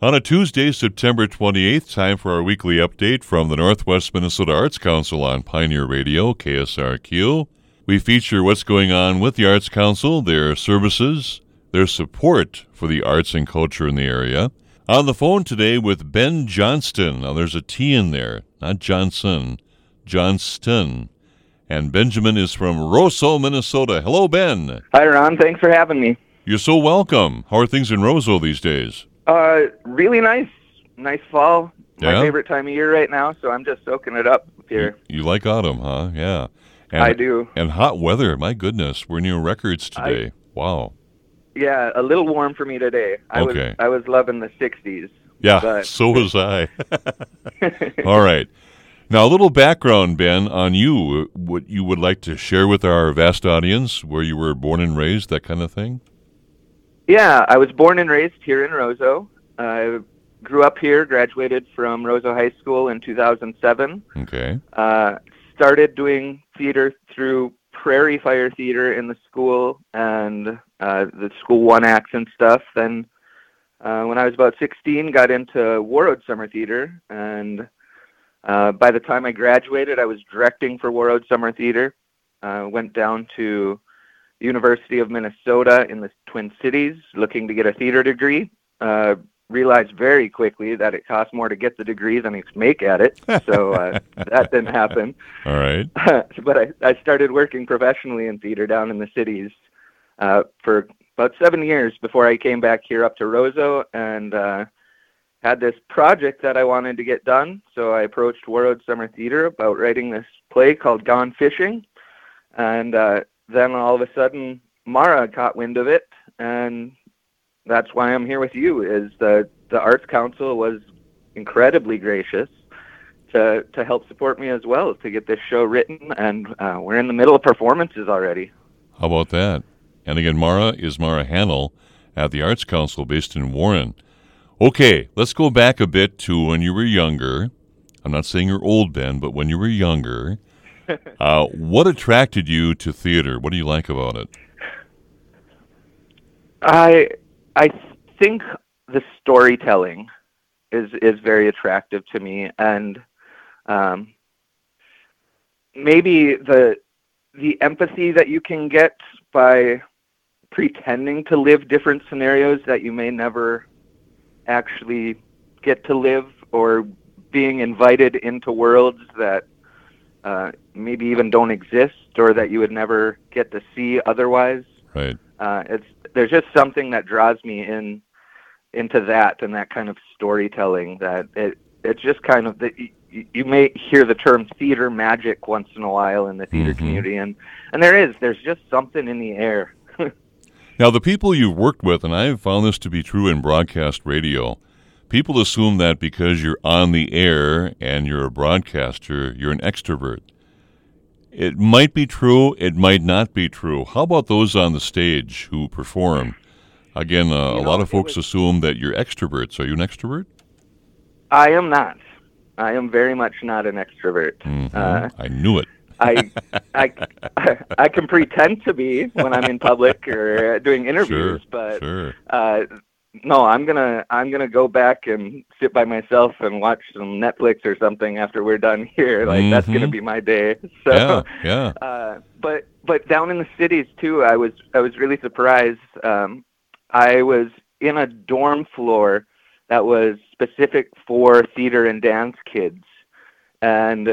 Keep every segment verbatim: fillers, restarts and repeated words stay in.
On a Tuesday, September twenty-eighth, time for our weekly update from the Northwest Minnesota Arts Council on Pioneer Radio, K S R Q. We feature what's going on with the Arts Council, their services, their support for the arts and culture in the area. On the phone today with Ben Johnston. Now, there's a T in there, not Johnson, Johnston. And Benjamin is from Roseau, Minnesota. Hello, Ben. Hi, Ron. Thanks for having me. You're so welcome. How are things in Roseau these days? Uh, really nice, nice fall. My yeah. favorite time of year right now, so I'm just soaking it up here. You, you like autumn, huh? Yeah, and, I do. And hot weather, my goodness, we're near records today. I, wow. Yeah, a little warm for me today. I okay. was I was loving the sixties. Yeah, but. So was I. All right. Now, a little background, Ben, on you, what you would like to share with our vast audience, where you were born and raised, that kind of thing. Yeah, I was born and raised here in Roseau. I grew up here, graduated from Roseau High School in two thousand seven. Okay. Uh, started doing theater through Prairie Fire Theater in the school, and uh, the school one acts and stuff. Then uh, when I was about sixteen, got into Warroad Summer Theater, and uh, by the time I graduated, I was directing for Warroad Summer Theater. Uh, went down to University of Minnesota in the Twin Cities, looking to get a theater degree. Uh, realized very quickly that it costs more to get the degree than to make at it, so uh, that didn't happen. All right. But I, I started working professionally in theater down in the cities uh, for about seven years before I came back here up to Roseau, and uh, had this project that I wanted to get done, so I approached Warroad Summer Theater about writing this play called Gone Fishin', and uh, then all of a sudden, Mara caught wind of it, and that's why I'm here with you, is the, the Arts Council was incredibly gracious to to help support me as well to get this show written, and uh, we're in the middle of performances already. How about that? And again, Mara is Mara Hannel at the Arts Council based in Warren. Okay, let's go back a bit to when you were younger. I'm not saying you're old, Ben, but when you were younger... Uh, what attracted you to theater? What do you like about it? I I think the storytelling is is very attractive to me, and um, maybe the the empathy that you can get by pretending to live different scenarios that you may never actually get to live, or being invited into worlds that Uh, maybe even don't exist, or that you would never get to see otherwise. Right. Uh, it's there's just something that draws me in into that and that kind of storytelling. That it it's just kind of that you, you may hear the term theater magic once in a while in the theater mm-hmm. community, and and there is there's just something in the air. Now, the people you've worked with, and I've found this to be true in broadcast radio. People assume that because you're on the air and you're a broadcaster, you're an extrovert. It might be true, it might not be true. How about those on the stage who perform? Again, uh, you know, a lot of folks was, assume that you're extroverts. Are you an extrovert? I am not. I am very much not an extrovert. Mm-hmm. Uh, I knew it. I, I, I can pretend to be when I'm in public or doing interviews, sure, but... Sure. Uh, No, I'm gonna I'm gonna go back and sit by myself and watch some Netflix or something after we're done here. Like mm-hmm. that's gonna be my day. So, yeah, yeah. Uh, but but down in the cities too, I was I was really surprised. Um, I was in a dorm floor that was specific for theater and dance kids, and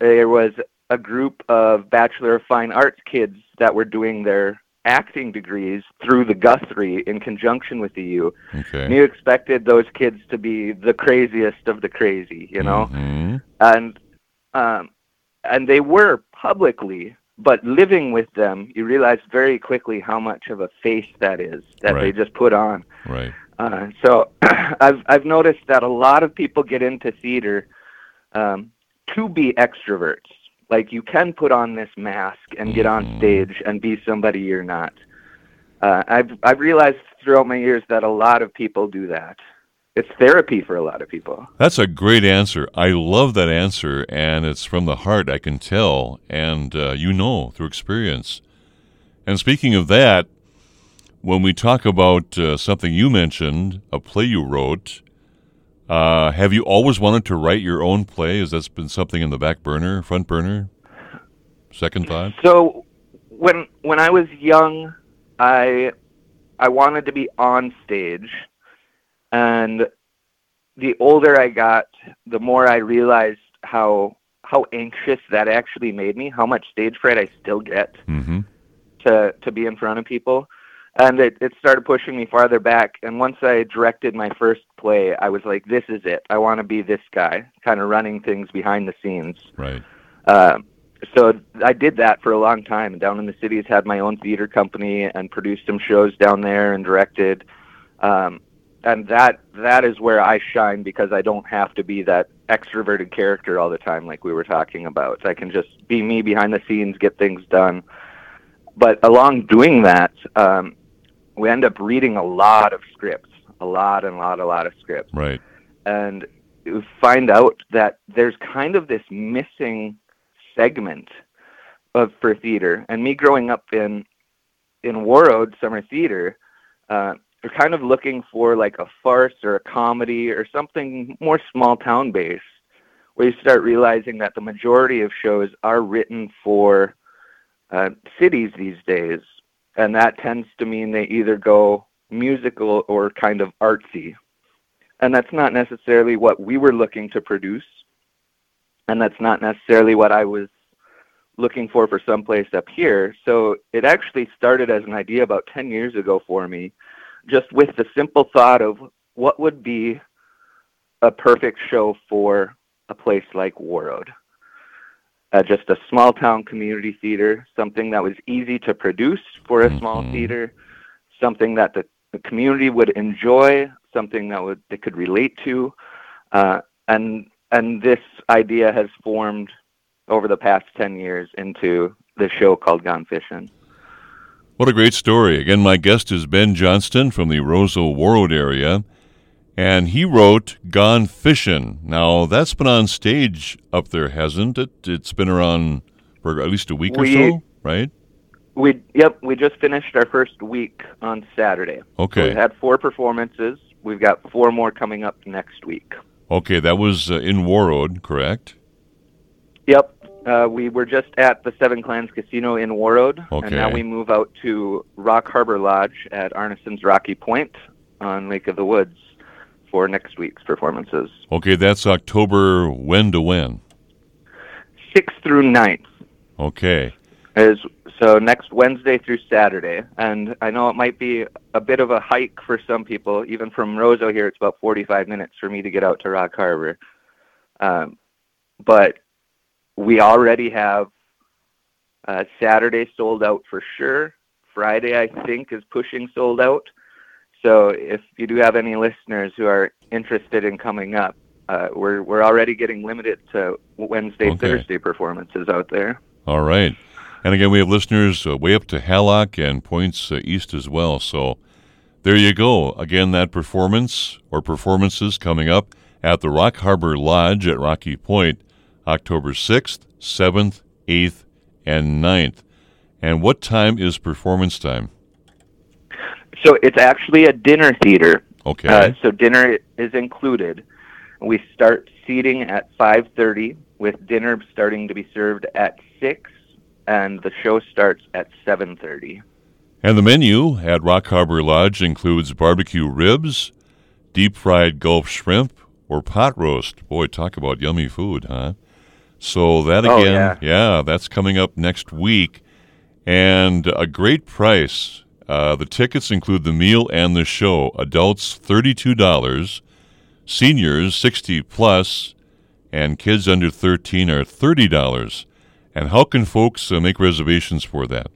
there was a group of Bachelor of Fine Arts kids that were doing their acting degrees through the Guthrie in conjunction with the U. Okay. And you expected those kids to be the craziest of the crazy, you know? Mm-hmm. And um, and they were publicly, but living with them, you realize very quickly how much of a face that is that right. they just put on. Right. Uh, so I've I've noticed that a lot of people get into theater um, to be extroverts. Like, you can put on this mask and get on stage and be somebody you're not. Uh, I've I've realized throughout my years that a lot of people do that. It's therapy for a lot of people. That's a great answer. I love that answer, and it's from the heart, I can tell, and uh, you know through experience. And speaking of that, when we talk about uh, something you mentioned, a play you wrote, Uh, have you always wanted to write your own play? Has that been something in the back burner, front burner, second thought? So when when I was young, I I wanted to be on stage, and the older I got, the more I realized how how anxious that actually made me, how much stage fright I still get mm-hmm. to to be in front of people. And it, it started pushing me farther back. And once I directed my first play, I was like, this is it. I want to be this guy, kind of running things behind the scenes. Right. Uh, so I did that for a long time. Down in the cities, had my own theater company and produced some shows down there and directed. Um, and that that is where I shine, because I don't have to be that extroverted character all the time like we were talking about. I can just be me behind the scenes, get things done. But along doing that... Um, we end up reading a lot of scripts, a lot and a lot, a lot of scripts. Right. And we find out that there's kind of this missing segment of for theater. And me growing up in in Warroad Summer Theater, uh, they're kind of looking for like a farce or a comedy or something more small town based, where you start realizing that the majority of shows are written for uh, cities these days. And that tends to mean they either go musical or kind of artsy. And that's not necessarily what we were looking to produce. And that's not necessarily what I was looking for for someplace up here. So it actually started as an idea about ten years ago for me, just with the simple thought of what would be a perfect show for a place like Warroad. Uh, just a small town community theater, something that was easy to produce for a small mm-hmm. theater, something that the, the community would enjoy, something that would they could relate to, uh, and and this idea has formed over the past ten years into the show called Gone Fishin'. What a great story! Again, my guest is Ben Johnston from the Roseau Warroad area. And he wrote Gone Fishin'. Now, that's been on stage up there, hasn't it? It's been around for at least a week we, or so, right? We Yep, we just finished our first week on Saturday. Okay. So we've had four performances. We've got four more coming up next week. Okay, that was uh, in Warroad, correct? Yep. Uh, we were just at the Seven Clans Casino in Warroad. Okay. And now we move out to Rock Harbor Lodge at Arneson's Rocky Point on Lake of the Woods for next week's performances. Okay, that's October when to when? sixth through ninth. Okay. Is, so next Wednesday through Saturday. And I know it might be a bit of a hike for some people. Even from Roseau here, it's about forty-five minutes for me to get out to Rock Harbor. Um, but we already have uh, Saturday sold out for sure. Friday, I think, is pushing sold out. So if you do have any listeners who are interested in coming up, uh, we're we're already getting limited to Wednesday, okay. Thursday performances out there. All right. And again, we have listeners uh, way up to Hallock and points uh, east as well. So there you go. Again, that performance or performances coming up at the Rock Harbor Lodge at Rocky Point, October sixth, seventh, eighth, and ninth. And what time is performance time? So it's actually a dinner theater. Okay. Uh, so dinner is included. We start seating at five thirty, with dinner starting to be served at six, and the show starts at seven thirty. And the menu at Rock Harbor Lodge includes barbecue ribs, deep-fried Gulf shrimp, or pot roast. Boy, talk about yummy food, huh? So that again, oh, yeah. yeah, that's coming up next week. And a great price. Uh, the tickets include the meal and the show. Adults, thirty-two dollars. Seniors, sixty plus. And kids under thirteen are thirty dollars. And how can folks uh, make reservations for that?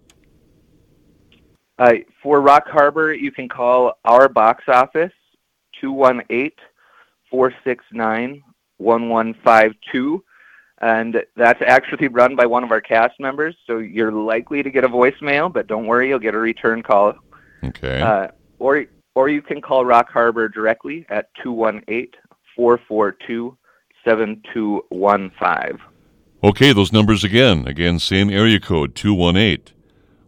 Uh, for Rock Harbor, you can call our box office, two one eight, four six nine, one one five two. And that's actually run by one of our cast members, so you're likely to get a voicemail, but don't worry, you'll get a return call. Okay. Uh, or or you can call Rock Harbor directly at two one eight, four four two, seven two one five. Okay, those numbers again. Again, same area code, two one eight.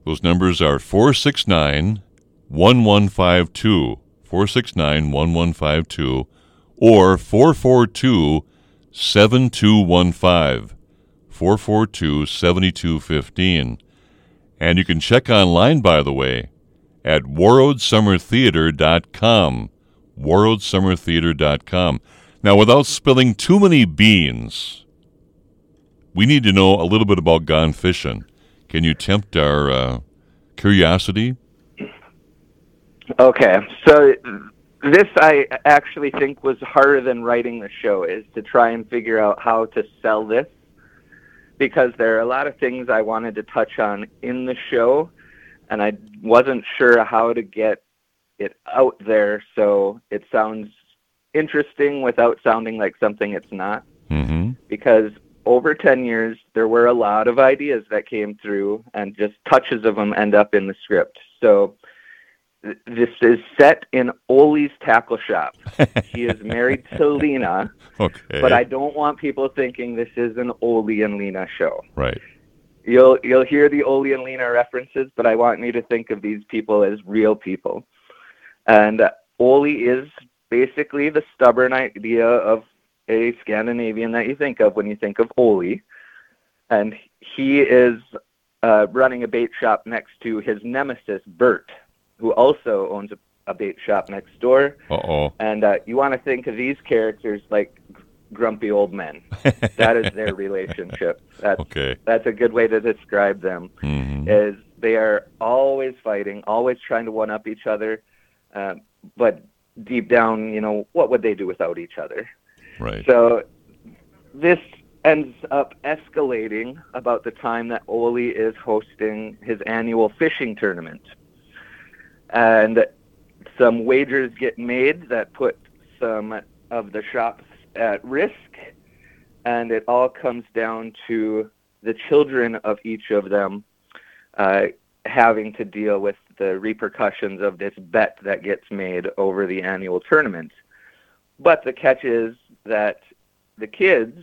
Those numbers are four six nine, one one five two, four six nine, one one five two, or four four two, seven two one five, four four two, seven two one five. And you can check online, by the way, at warroad summer theater dot com, warroad summer theater dot com. Now, without spilling too many beans, we need to know a little bit about Gone Fishin'. Can you tempt our uh, curiosity? Okay, so this I actually think was harder than writing the show, is to try and figure out how to sell this, because there are a lot of things I wanted to touch on in the show, and I wasn't sure how to get it out there so it sounds interesting without sounding like something it's not. Mm-hmm. Because over ten years, there were a lot of ideas that came through, and just touches of them end up in the script. So th- this is set in Ole's tackle shop. He is married to Lena, okay. But I don't want people thinking this is an Ole and Lena show. Right. You'll you'll hear the Ole and Lena references, but I want you to think of these people as real people. And uh, Ole is basically the stubborn idea of a Scandinavian that you think of when you think of Ole. And he is uh, running a bait shop next to his nemesis, Bert, who also owns a, a bait shop next door. Uh-oh. And uh, you want to think of these characters like grumpy old men. That is their relationship. That's, okay. That's a good way to describe them, mm-hmm. is they are always fighting, always trying to one-up each other. Uh, but deep down, you know, what would they do without each other? Right. So this ends up escalating about the time that Ole is hosting his annual fishing tournament. And some wagers get made that put some of the shops at risk, and it all comes down to the children of each of them uh, having to deal with the repercussions of this bet that gets made over the annual tournament. But the catch is that the kids,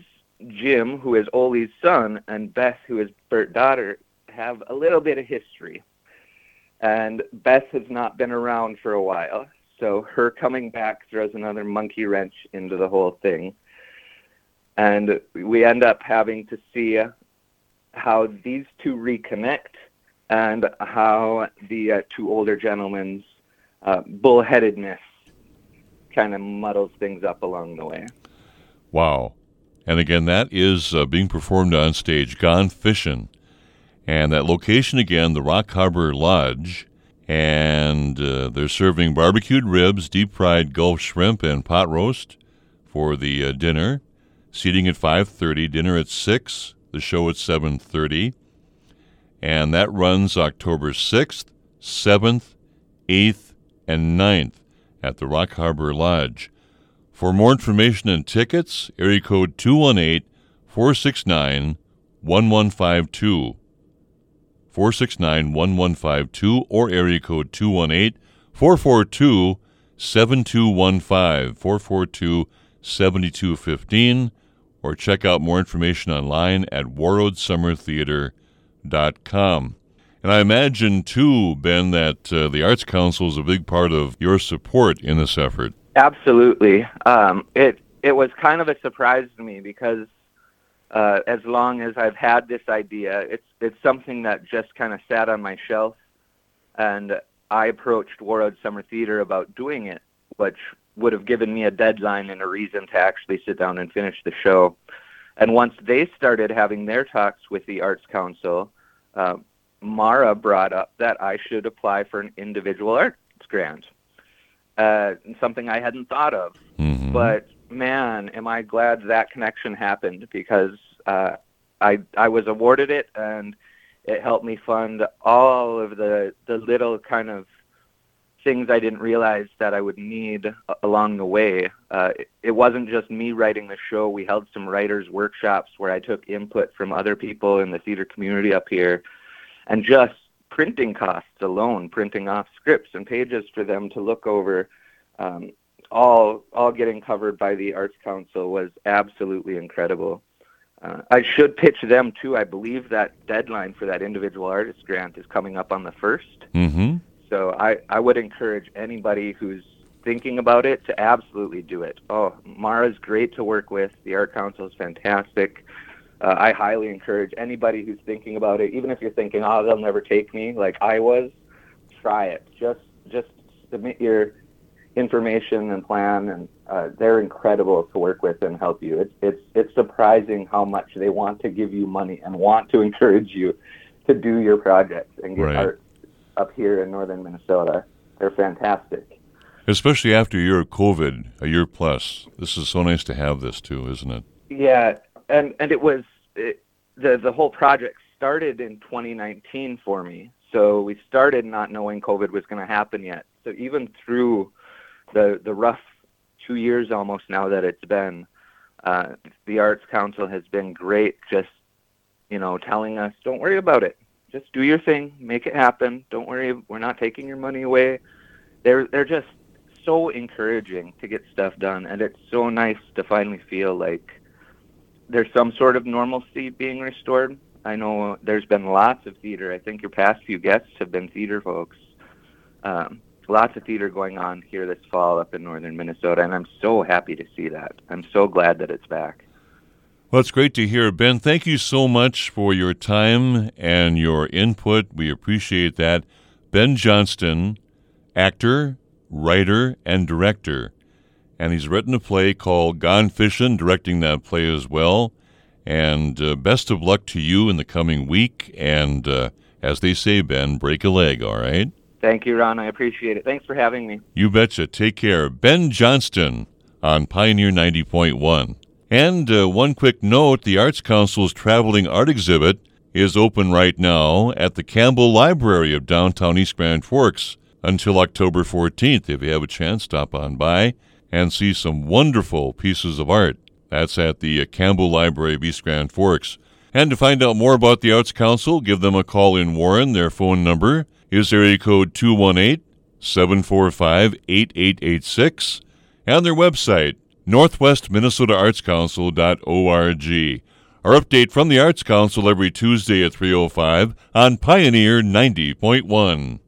Jim, who is Ole's son, and Beth, who is Bert's daughter, have a little bit of history. And Beth has not been around for a while, so her coming back throws another monkey wrench into the whole thing. And we end up having to see how these two reconnect, and how the uh, two older gentlemen's uh, bullheadedness kind of muddles things up along the way. Wow. And again, that is uh, being performed on stage, Gone Fishin'. And that location again, the Rock Harbor Lodge. And uh, they're serving barbecued ribs, deep-fried Gulf shrimp, and pot roast for the uh, dinner. Seating at five thirty, dinner at six, the show at seven thirty. And that runs October sixth, seventh, eighth, and ninth at the Rock Harbor Lodge. For more information and tickets, area code two one eight, four six nine, one one five two, four six nine, one one five two, or area code two one eight, four four two, seven two one five, four four two, seven two one five, or check out more information online at warroad summer theater dot com. And I imagine, too, Ben, that uh, the Arts Council is a big part of your support in this effort. Absolutely. Um, it it was kind of a surprise to me, because uh, as long as I've had this idea, it's it's something that just kind of sat on my shelf, and I approached Warroad Summer Theater about doing it, which would have given me a deadline and a reason to actually sit down and finish the show. And once they started having their talks with the Arts Council, uh, Mara brought up that I should apply for an individual arts grant, uh, something I hadn't thought of. Mm-hmm. But, man, am I glad that connection happened, because uh, I I was awarded it, and it helped me fund all of the, the little kind of things I didn't realize that I would need along the way. Uh, it, it wasn't just me writing the show. We held some writers' workshops where I took input from other people in the theater community up here, and just printing costs alone, printing off scripts and pages for them to look over, um, all all getting covered by the Arts Council was absolutely incredible. Uh, I should pitch them, too. I believe that deadline for that individual artist grant is coming up on the first. Mm-hmm. So I, I would encourage anybody who's thinking about it, to absolutely do it. Oh, Mara's great to work with. The Art Council is fantastic. Uh, I highly encourage anybody who's thinking about it, even if you're thinking, oh, they'll never take me, like I was, try it. Just just submit your information and plan, and uh, they're incredible to work with and help you. It's, it's, it's surprising how much they want to give you money and want to encourage you to do your projects and get right. art up here in northern Minnesota. They're fantastic. Especially after a year of COVID, a year plus. This is so nice to have this too, isn't it? Yeah, and and it was, it, the the whole project started in twenty nineteen for me. So we started not knowing COVID was going to happen yet. So even through the the rough two years almost now that it's been, uh, the Arts Council has been great, just, you know, telling us, don't worry about it. Just do your thing, make it happen. Don't worry, we're not taking your money away. They're they're just so encouraging to get stuff done, and it's so nice to finally feel like there's some sort of normalcy being restored. I know there's been lots of theater. I think your past few guests have been theater folks. Um, lots of theater going on here this fall up in northern Minnesota, and I'm so happy to see that. I'm so glad that it's back. Well, it's great to hear. Ben, thank you so much for your time and your input. We appreciate that. Ben Johnston, actor, writer, and director. And he's written a play called Gone Fishin', directing that play as well. And uh, best of luck to you in the coming week. And uh, as they say, Ben, break a leg, all right? Thank you, Ron. I appreciate it. Thanks for having me. You betcha. Take care. Ben Johnston on Pioneer ninety point one. And uh, one quick note, the Arts Council's traveling art exhibit is open right now at the Campbell Library of downtown East Grand Forks until October fourteenth. If you have a chance, stop on by and see some wonderful pieces of art. That's at the Campbell Library of East Grand Forks. And to find out more about the Arts Council, give them a call in Warren. Their phone number is area code two one eight, seven four five, eight eight eight six. And their website, northwest minnesota arts council dot org. Our update from the Arts Council every Tuesday at three oh five on Pioneer ninety point one.